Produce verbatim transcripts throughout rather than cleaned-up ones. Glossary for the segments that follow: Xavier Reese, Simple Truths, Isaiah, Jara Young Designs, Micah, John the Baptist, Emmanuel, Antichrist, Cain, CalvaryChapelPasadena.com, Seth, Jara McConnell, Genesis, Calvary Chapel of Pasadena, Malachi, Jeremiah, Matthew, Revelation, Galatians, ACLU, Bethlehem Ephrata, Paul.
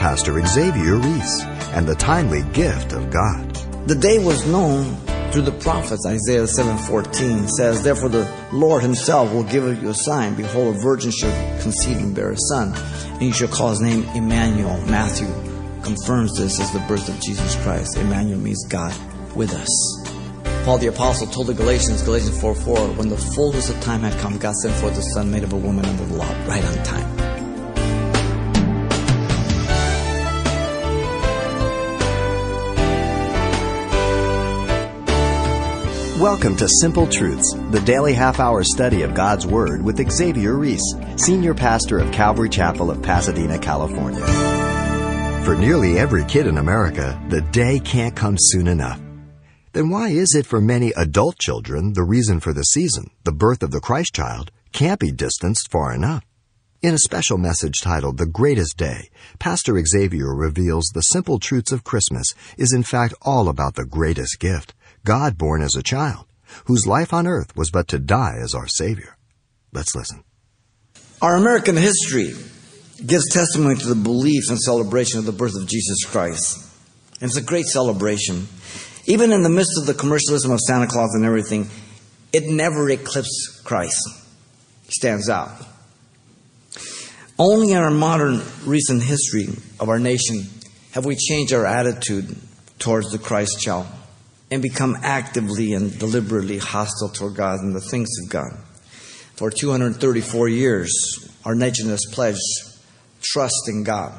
Pastor Xavier Reese and the timely gift of God. The day was known through the prophets. Isaiah seven fourteen says, "Therefore the Lord himself will give you a sign. Behold, a virgin shall conceive and bear a son, and you shall call his name Emmanuel." Matthew confirms this as the birth of Jesus Christ. Emmanuel means God with us. Paul the Apostle told the Galatians, Galatians four four, "When the fullness of time had come, God sent forth the Son made of a woman under the law," right on time. Welcome to Simple Truths, the daily half-hour study of God's Word with Xavier Reese, Senior Pastor of Calvary Chapel of Pasadena, California. For nearly every kid in America, the day can't come soon enough. Then why is it for many adult children the reason for the season, the birth of the Christ child, can't be distanced far enough? In a special message titled "The Greatest Day," Pastor Xavier reveals the simple truths of Christmas is in fact all about the greatest gift, God born as a child, whose life on earth was but to die as our Savior. Let's listen. Our American history gives testimony to the belief and celebration of the birth of Jesus Christ. And it's a great celebration. Even in the midst of the commercialism of Santa Claus and everything, it never eclipsed Christ. He stands out. Only in our modern recent history of our nation have we changed our attitude towards the Christ child and become actively and deliberately hostile toward God and the things of God. For two hundred thirty-four years, our nation has pledged trust in God.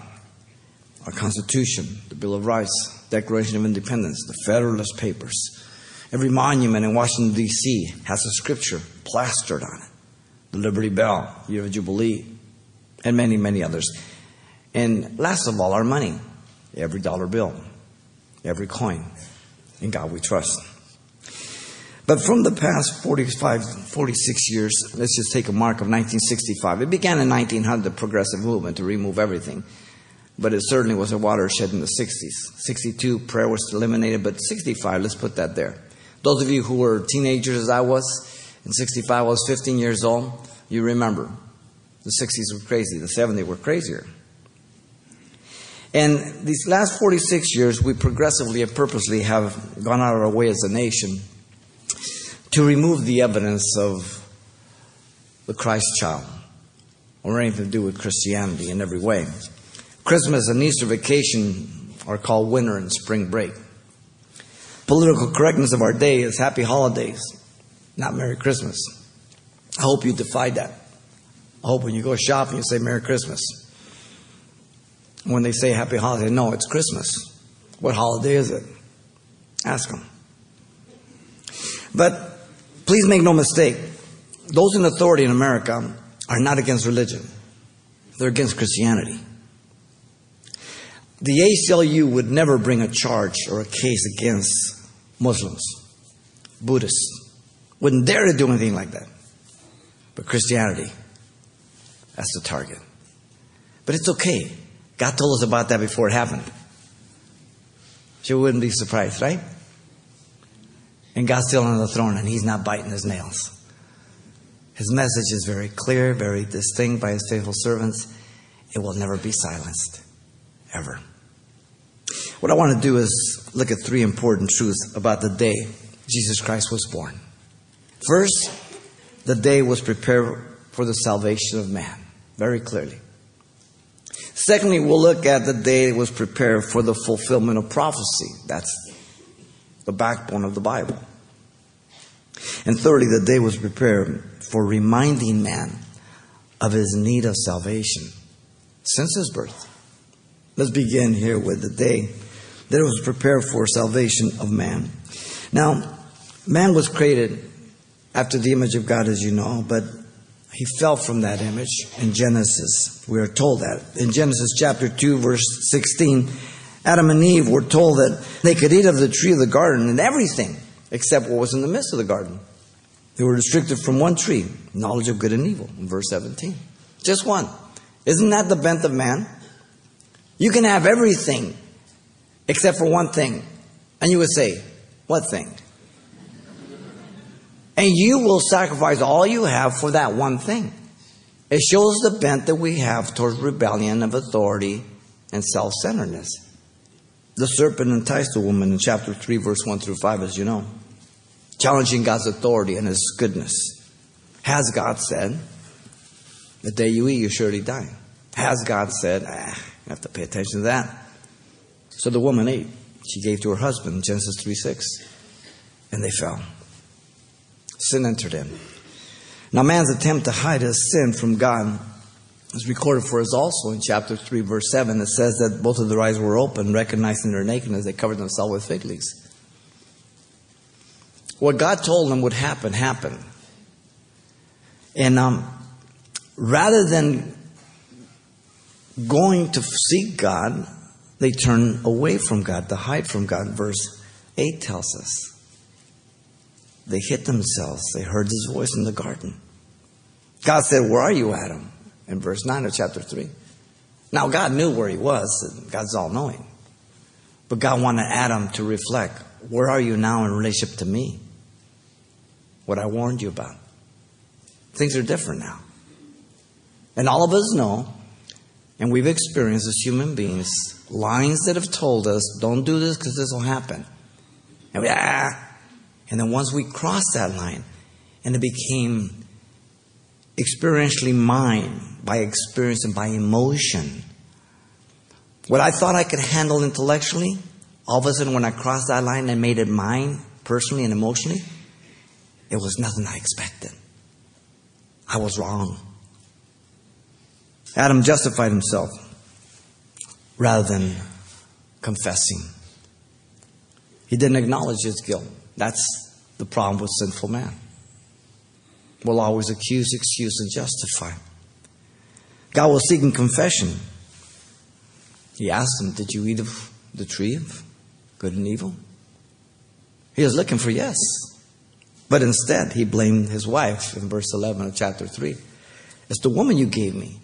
Our Constitution, the Bill of Rights, Declaration of Independence, the Federalist Papers. Every monument in Washington, D C has a scripture plastered on it. The Liberty Bell, Year of Jubilee, and many, many others. And last of all, our money. Every dollar bill, every coin. In God we trust. But from the past forty-five, forty-six years, let's just take a mark of nineteen sixty-five. It began in nineteen hundred, the progressive movement to remove everything. But it certainly was a watershed in the sixties. sixty-two, prayer was eliminated, but sixty-five, let's put that there. Those of you who were teenagers as I was, in sixty-five I was fifteen years old, you remember. The sixties were crazy, the seventies were crazier. And these last forty-six years, we progressively and purposely have gone out of our way as a nation to remove the evidence of the Christ child or anything to do with Christianity in every way. Christmas and Easter vacation are called winter and spring break. Political correctness of our day is happy holidays, not Merry Christmas. I hope you defy that. I hope when you go shopping you say Merry Christmas. When they say happy holiday, no, it's Christmas. What holiday is it? Ask them. But please make no mistake, those in authority in America are not against religion. They're against Christianity. The A C L U would never bring a charge or a case against Muslims, Buddhists. Wouldn't dare to do anything like that. But Christianity, that's the target. But it's okay. God told us about that before it happened. So we wouldn't be surprised, right? And God's still on the throne and he's not biting his nails. His message is very clear, very distinct by his faithful servants. It will never be silenced, ever. What I want to do is look at three important truths about the day Jesus Christ was born. First, the day was prepared for the salvation of man, very clearly. Secondly, we'll look at the day it was prepared for the fulfillment of prophecy. That's the backbone of the Bible. And thirdly, the day was prepared for reminding man of his need of salvation since his birth. Let's begin here with the day that it was prepared for salvation of man. Now, man was created after the image of God, as you know, but he fell from that image in Genesis. We are told that. In Genesis chapter two, verse sixteen, Adam and Eve were told that they could eat of the tree of the garden and everything except what was in the midst of the garden. They were restricted from one tree, knowledge of good and evil, in verse seventeen. Just one. Isn't that the bent of man? You can have everything except for one thing. And you would say, what thing? And you will sacrifice all you have for that one thing. It shows the bent that we have towards rebellion of authority and self-centeredness. The serpent enticed the woman in chapter three, verse one through five, as you know. Challenging God's authority and His goodness. Has God said, the day you eat, you surely die? Has God said, ah, you have to pay attention to that. So the woman ate. She gave to her husband, Genesis three six. And they fell. Sin entered in. Now man's attempt to hide his sin from God is recorded for us also in chapter three, verse seven. It says that both of their eyes were open, recognizing their nakedness. They covered themselves with fig leaves. What God told them would happen, happened. And um, rather than going to seek God, they turn away from God, to hide from God. Verse eight tells us. They hid themselves. They heard His voice in the garden. God said, where are you, Adam? In verse nine of chapter three. Now God knew where He was. God's all-knowing. But God wanted Adam to reflect, where are you now in relationship to me? What I warned you about. Things are different now. And all of us know, and we've experienced as human beings, lines that have told us, don't do this because this will happen. And we, ah! And then once we crossed that line, and it became experientially mine, by experience and by emotion. What I thought I could handle intellectually, all of a sudden when I crossed that line and made it mine, personally and emotionally, it was nothing I expected. I was wrong. Adam justified himself rather than confessing. He didn't acknowledge his guilt. That's the problem with sinful man. We'll always accuse, excuse, and justify. God was seeking confession. He asked them, did you eat of the tree of good and evil? He was looking for yes. But instead, he blamed his wife in verse eleven of chapter three. It's the woman you gave me.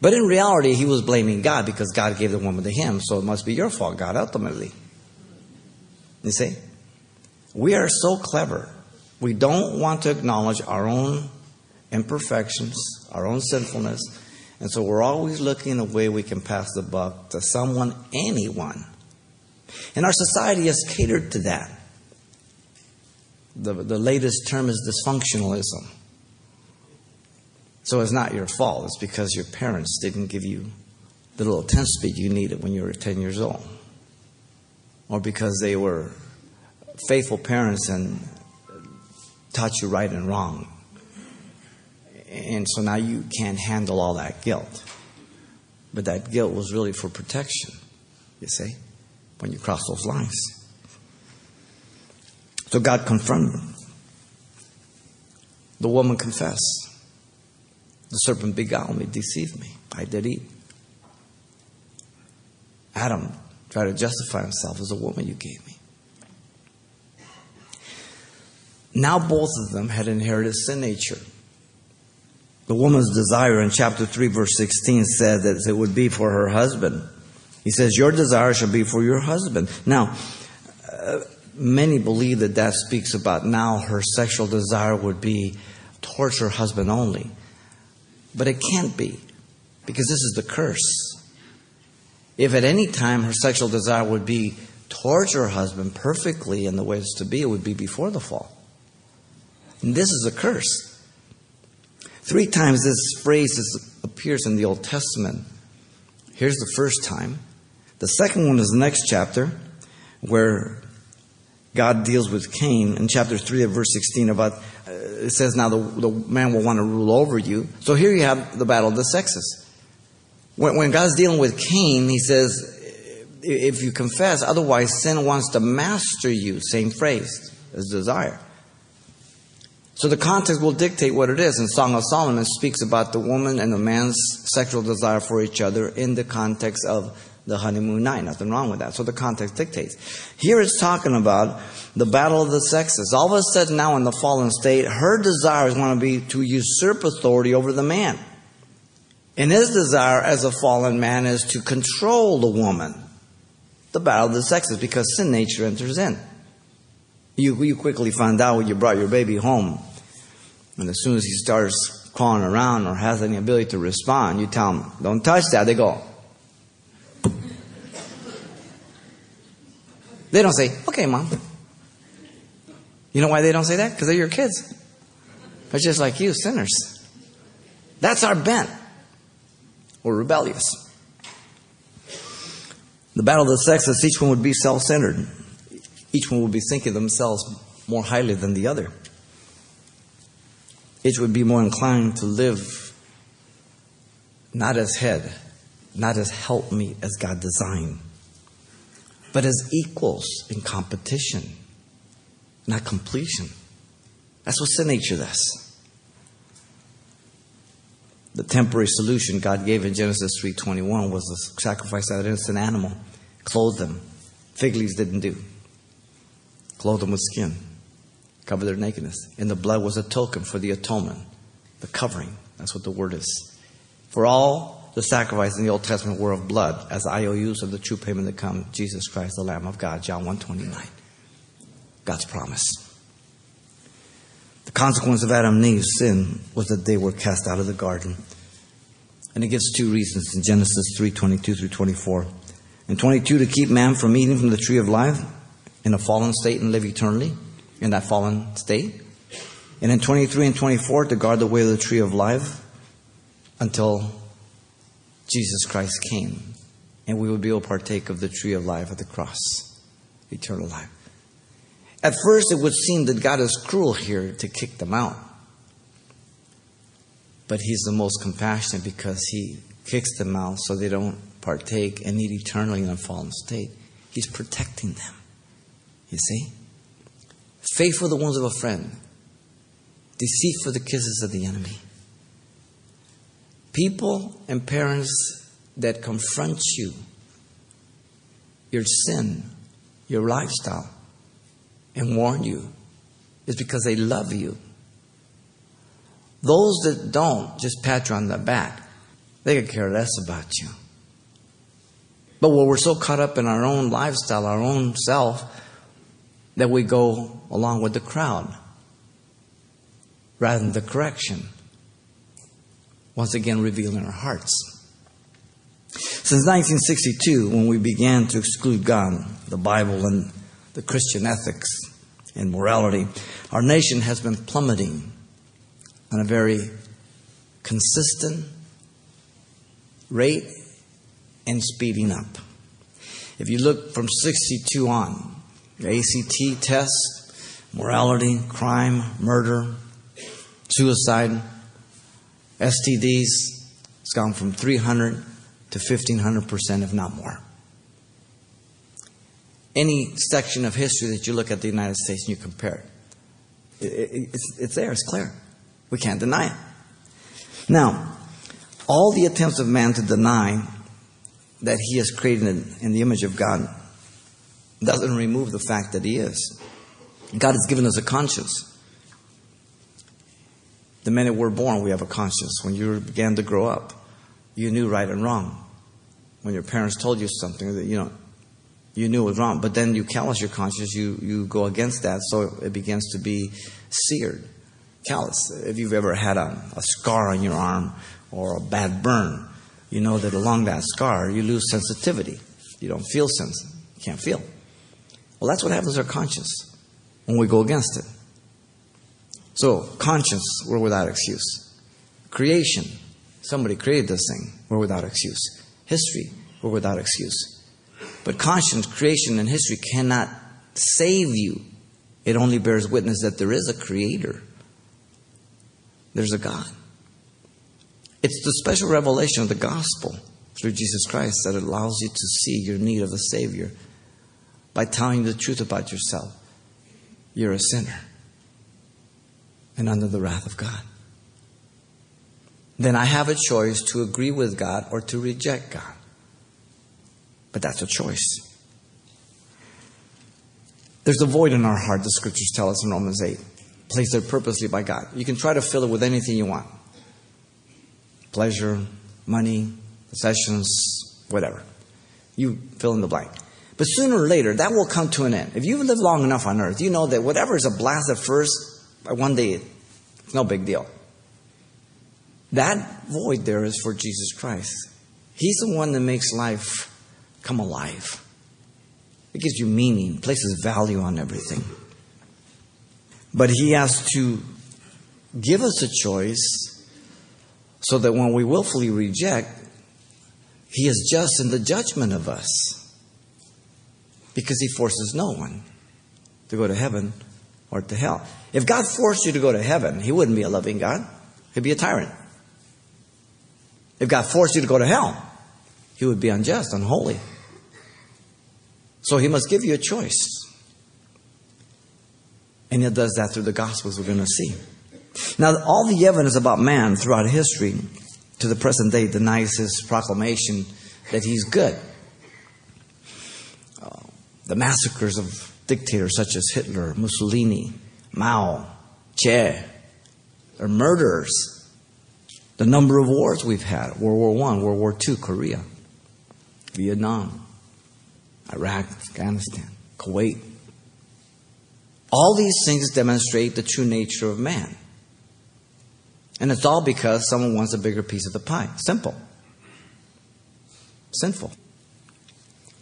But in reality, he was blaming God because God gave the woman to him. So it must be your fault, God, ultimately. You see? We are so clever. We don't want to acknowledge our own imperfections, our own sinfulness. And so we're always looking in a way we can pass the buck to someone, anyone. And our society has catered to that. The, the latest term is dysfunctionalism. So it's not your fault. It's because your parents didn't give you the little attention speed you needed when you were ten years old. Or because they were faithful parents and taught you right and wrong. And so now you can't handle all that guilt. But that guilt was really for protection, you see, when you cross those lines. So God confronted them. The woman confessed. The serpent beguiled me, deceived me. I did eat. Adam tried to justify himself as a woman you gave me. Now both of them had inherited sin nature. The woman's desire in chapter three, verse sixteen said that it would be for her husband. He says, your desire shall be for your husband. Now, uh, many believe that that speaks about now her sexual desire would be towards her husband only. But it can't be, because this is the curse. If at any time her sexual desire would be towards her husband perfectly in the way it's to be, it would be before the fall. And this is a curse. Three times this phrase is, appears in the Old Testament. Here's the first time. The second one is the next chapter, where God deals with Cain. In chapter three, verse sixteen, about, uh, it says, now the, the man will want to rule over you. So here you have the battle of the sexes. When, when God's dealing with Cain, He says, if you confess, otherwise sin wants to master you. Same phrase as desire. So the context will dictate what it is. And Song of Solomon speaks about the woman and the man's sexual desire for each other in the context of the honeymoon night. Nothing wrong with that. So the context dictates. Here it's talking about the battle of the sexes. All of a sudden now in the fallen state, her desires want to be to usurp authority over the man. And his desire as a fallen man is to control the woman. The battle of the sexes, because sin nature enters in. You, you quickly find out when you brought your baby home. And as soon as he starts crawling around or has any ability to respond, you tell him, don't touch that. They go. They don't say, okay, Mom. You know why they don't say that? Because they're your kids. They're just like you, sinners. That's our bent. We're rebellious. The battle of the sexes, each one would be self-centered. Each one would be thinking of themselves more highly than the other. Each would be more inclined to live not as head, not as helpmeet as God designed, but as equals in competition, not completion. That's what sin nature does. The temporary solution God gave in Genesis three twenty-one was the sacrifice of an innocent animal. Clothe them. Fig leaves didn't do. Clothe them with skin. Cover their nakedness. And the blood was a token for the atonement, the covering. That's what the word is. For all the sacrifices in the Old Testament were of blood, as I O Us of the true payment that come, Jesus Christ, the Lamb of God, John one twenty-nine. God's promise. The consequence of Adam and Eve's sin was that they were cast out of the garden. And it gives two reasons in Genesis three twenty-two through twenty-four. In twenty-two, to keep man from eating from the tree of life in a fallen state and live eternally in that fallen state. And in twenty-three and twenty-four, to guard the way of the tree of life until Jesus Christ came. And we would be able to partake of the tree of life at the cross, eternal life. At first, it would seem that God is cruel here to kick them out. But He's the most compassionate because He kicks them out so they don't partake and eat eternally in a fallen state. He's protecting them. You see? Faithful the wounds of a friend. Deceit for the kisses of the enemy. People and parents that confront you, your sin, your lifestyle, and warn you is because they love you. Those that don't just pat you on the back. They could care less about you. But when we're so caught up in our own lifestyle, our own self, that we go along with the crowd rather than the correction. Once again, revealing our hearts. Since nineteen sixty-two, when we began to exclude God, the Bible, and the Christian ethics and morality, our nation has been plummeting on a very consistent rate and speeding up. If you look from sixty-two on, the A C T test, morality, crime, murder, suicide, S T Ds, it's gone from three hundred to fifteen hundred percent, if not more. Any section of history that you look at the United States and you compare it, it, it it's, it's there, it's clear. We can't deny it. Now, all the attempts of man to deny that he is created in the image of God doesn't remove the fact that he is. God has given us a conscience. The minute we're born, we have a conscience. When you began to grow up, you knew right and wrong. When your parents told you something that, you know, you knew it was wrong, but then you callous your conscience, you, you go against that, so it begins to be seared, callous. If you've ever had a, a scar on your arm or a bad burn, you know that along that scar, you lose sensitivity. You don't feel sense. You can't feel. Well, that's what happens to our conscience when we go against it. So, conscience, we're without excuse. Creation, somebody created this thing, we're without excuse. History, we're without excuse. But conscience, creation, and history cannot save you. It only bears witness that there is a creator. There's a God. It's the special revelation of the gospel through Jesus Christ that allows you to see your need of a Savior by telling you the truth about yourself. You're a sinner and under the wrath of God. Then I have a choice to agree with God or to reject God. But that's a choice. There's a void in our heart, the scriptures tell us in Romans eight. Placed there purposely by God. You can try to fill it with anything you want. Pleasure, money, possessions, whatever. You fill in the blank. But sooner or later, that will come to an end. If you live long enough on earth, you know that whatever is a blast at first, one day it's no big deal. That void there is for Jesus Christ. He's the one that makes life come alive. It gives you meaning, places value on everything. But he has to give us a choice so that when we willfully reject, he is just in the judgment of us, because he forces no one to go to heaven or to hell. If God forced you to go to heaven, he wouldn't be a loving God. He'd be a tyrant. If God forced you to go to hell, he would be unjust, unholy. So he must give you a choice. And he does that through the Gospels we're going to see. Now, all the evidence about man throughout history to the present day denies his proclamation that he's good. Uh, the massacres of dictators such as Hitler, Mussolini, Mao, Che, are murderers. The number of wars we've had, World War One, World War Two, Korea, Vietnam, Iraq, Afghanistan, Kuwait. All these things demonstrate the true nature of man. And it's all because someone wants a bigger piece of the pie. Simple. Sinful.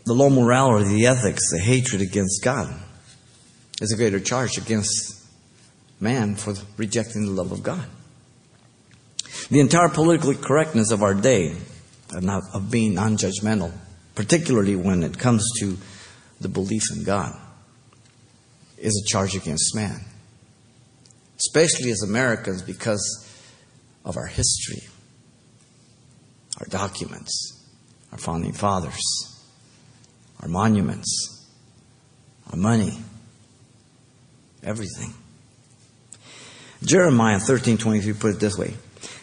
The low morality, the ethics, the hatred against God is a greater charge against man for rejecting the love of God. The entire political correctness of our day, of, not, of being non-judgmental, particularly when it comes to the belief in God, is a charge against man. Especially as Americans, because of our history, our documents, our founding fathers, our monuments, our money, everything. Jeremiah thirteen twenty-three put it this way.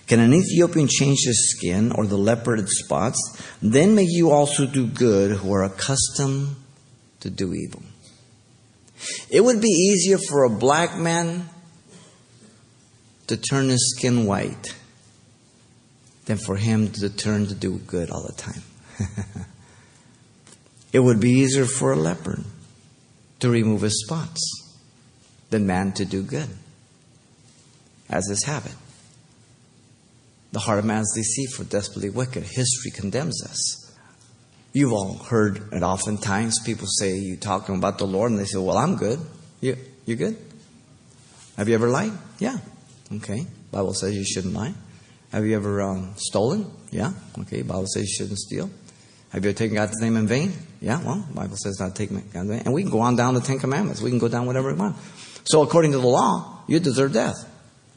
Can an Ethiopian change his skin or the leopard its spots? Then may you also do good who are accustomed to do evil. It would be easier for a black man to turn his skin white than for him to turn to do good all the time. It would be easier for a leopard to remove his spots than man to do good, as his habit. The heart of man is deceitful, desperately wicked. History condemns us. You've all heard it oftentimes. People say, you talking about the Lord, and they say, well, I'm good. You, you good? Have you ever lied? Yeah. Okay. Bible says you shouldn't lie. Have you ever um, stolen? Yeah. Okay. Bible says you shouldn't steal. Have you ever taken God's name in vain? Yeah, well, the Bible says not to take God's name. And we can go on down the Ten Commandments. We can go down whatever we want. So according to the law, you deserve death.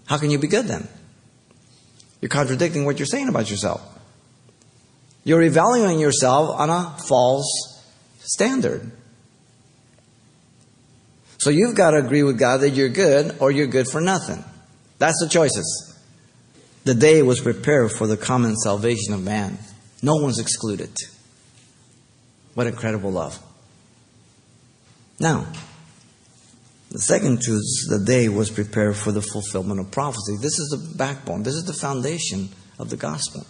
How can you be good then? You're contradicting what you're saying about yourself. You're evaluating yourself on a false standard. So you've got to agree with God that you're good or you're good for nothing. That's the choices. The day was prepared for the common salvation of man. No one's excluded. What incredible love. Now, the second truth is the day was prepared for the fulfillment of prophecy. This is the backbone. This is the foundation of the gospel.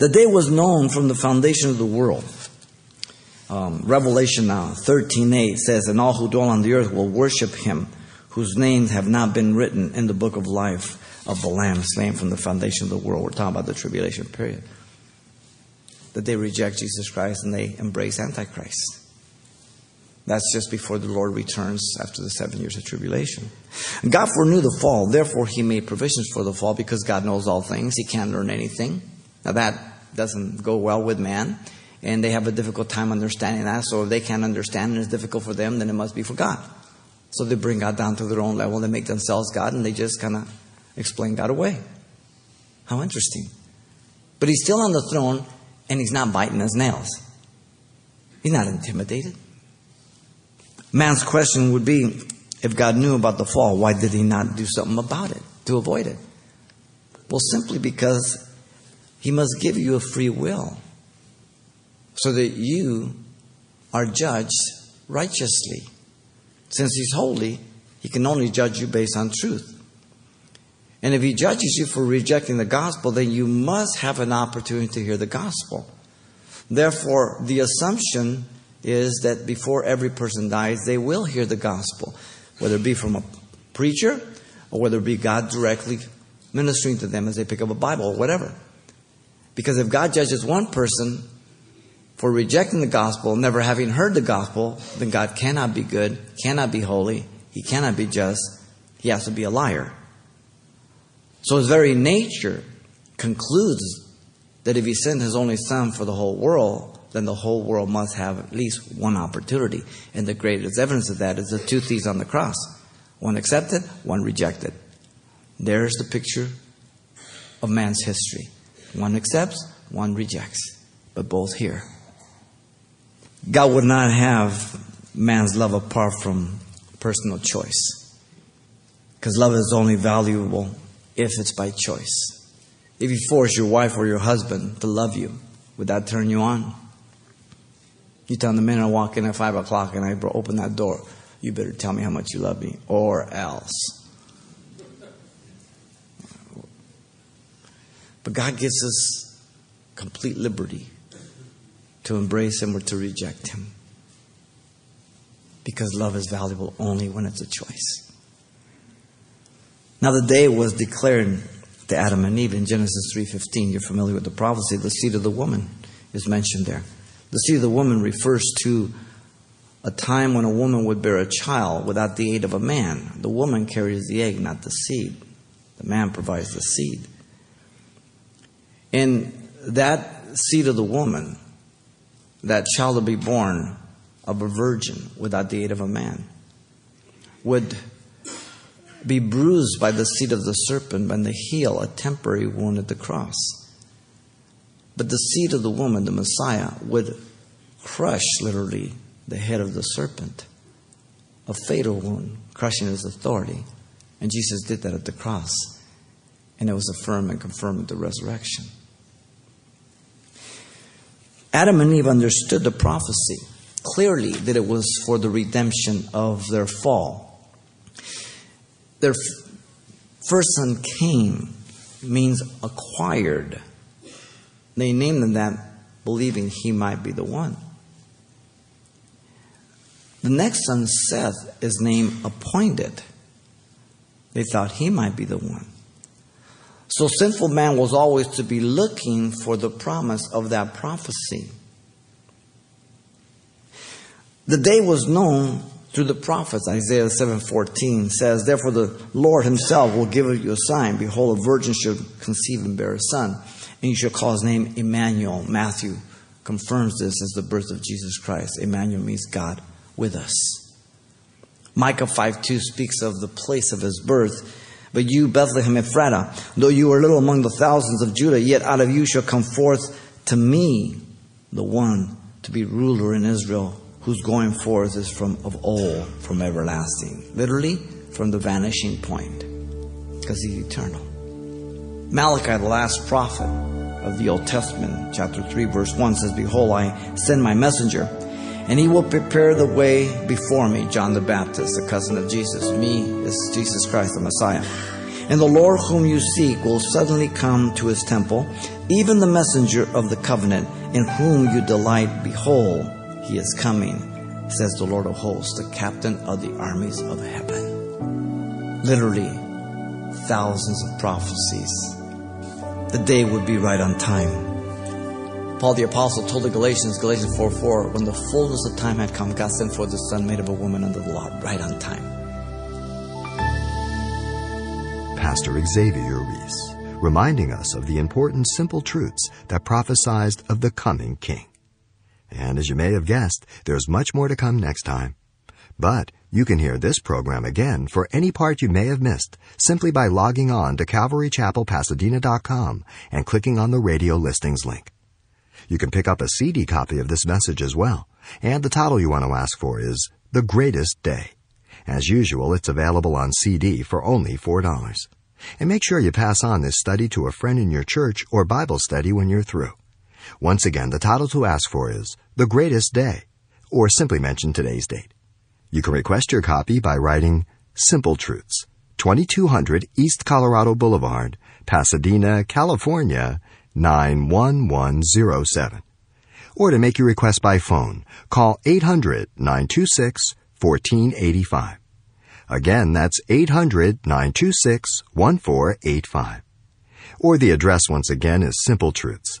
The day was known from the foundation of the world. Um, Revelation uh, thirteen eight says, and all who dwell on the earth will worship him, whose names have not been written in the book of life of the Lamb slain from the foundation of the world. We're talking about the tribulation period. That they reject Jesus Christ and they embrace Antichrist. That's just before the Lord returns after the seven years of tribulation. And God foreknew the fall. Therefore, he made provisions for the fall because God knows all things. He can't learn anything. Now, that doesn't go well with man. And they have a difficult time understanding that. So if they can't understand and it's difficult for them, then it must be for God. So they bring God down to their own level. They make themselves God and they just kind of explain God away. How interesting. But he's still on the throne. And he's not biting his nails. He's not intimidated. Man's question would be, if God knew about the fall, why did he not do something about it, to avoid it? Well, simply because he must give you a free will so that you are judged righteously. Since he's holy, he can only judge you based on truth. And if he judges you for rejecting the gospel, then you must have an opportunity to hear the gospel. Therefore, the assumption is that before every person dies, they will hear the gospel, whether it be from a preacher or whether it be God directly ministering to them as they pick up a Bible or whatever. Because if God judges one person, for rejecting the gospel, never having heard the gospel, then God cannot be good, cannot be holy, he cannot be just, he has to be a liar. So his very nature concludes that if he sent his only son for the whole world, then the whole world must have at least one opportunity. And the greatest evidence of that is the two thieves on the cross. One accepted, one rejected. There's the picture of man's history. One accepts, one rejects, but both here. God would not have man's love apart from personal choice, because love is only valuable if it's by choice. If you force your wife or your husband to love you, would that turn you on? You tell them, the minute I walk in at five o'clock and I open that door, you better tell me how much you love me, or else. But God gives us complete liberty to embrace him or to reject him, because love is valuable only when it's a choice. Now the day was declared to Adam and Eve in Genesis three fifteen. You're familiar with the prophecy. The seed of the woman is mentioned there. The seed of the woman refers to a time when a woman would bear a child without the aid of a man. The woman carries the egg, not the seed. The man provides the seed. In that seed of the woman, that child will be born of a virgin without the aid of a man, would be bruised by the seed of the serpent and the heel, a temporary wound at the cross. But the seed of the woman, the Messiah, would crush literally the head of the serpent, a fatal wound, crushing his authority. And Jesus did that at the cross, and it was affirmed and confirmed with the resurrection. Adam and Eve understood the prophecy clearly, that it was for the redemption of their fall. Their first son, Cain, means acquired. They named him that, believing he might be the one. The next son, Seth, is named appointed. They thought he might be the one. So sinful man was always to be looking for the promise of that prophecy. The day was known through the prophets. Isaiah seven fourteen says, therefore the Lord himself will give you a sign. Behold, a virgin shall conceive and bear a son, and you shall call his name Emmanuel. Matthew confirms this as the birth of Jesus Christ. Emmanuel means God with us. Micah five two speaks of the place of his birth. But you, Bethlehem Ephrata, though you are little among the thousands of Judah, yet out of you shall come forth to me the one to be ruler in Israel, whose going forth is from of old, from everlasting. Literally, from the vanishing point, because he's eternal. Malachi, the last prophet of the Old Testament, chapter three, verse one, says, behold, I send my messenger, and he will prepare the way before me. John the Baptist, the cousin of Jesus. Me is Jesus Christ, the Messiah. And the Lord whom you seek will suddenly come to his temple, even the messenger of the covenant, in whom you delight. Behold, he is coming, says the Lord of hosts, the captain of the armies of heaven. Literally, thousands of prophecies. The day would be right on time. Paul the Apostle told the Galatians, Galatians four four, when the fullness of time had come, God sent forth the Son made of a woman under the law, right on time. Pastor Xavier Reese, reminding us of the important simple truths that prophesied of the coming King. And as you may have guessed, there's much more to come next time. But you can hear this program again for any part you may have missed simply by logging on to Calvary Chapel Pasadena dot com and clicking on the radio listings link. You can pick up a C D copy of this message as well. And the title you want to ask for is The Greatest Day. As usual, it's available on C D for only four dollars. And make sure you pass on this study to a friend in your church or Bible study when you're through. Once again, the title to ask for is The Greatest Day, or simply mention today's date. You can request your copy by writing Simple Truths, twenty-two hundred East Colorado Boulevard, Pasadena, California, nine one one zero seven. Or to make your request by phone, call eight hundred, nine two six, one four eight five. Again, that's eight hundred, nine two six, one four eight five. or the address once again is Simple Truths,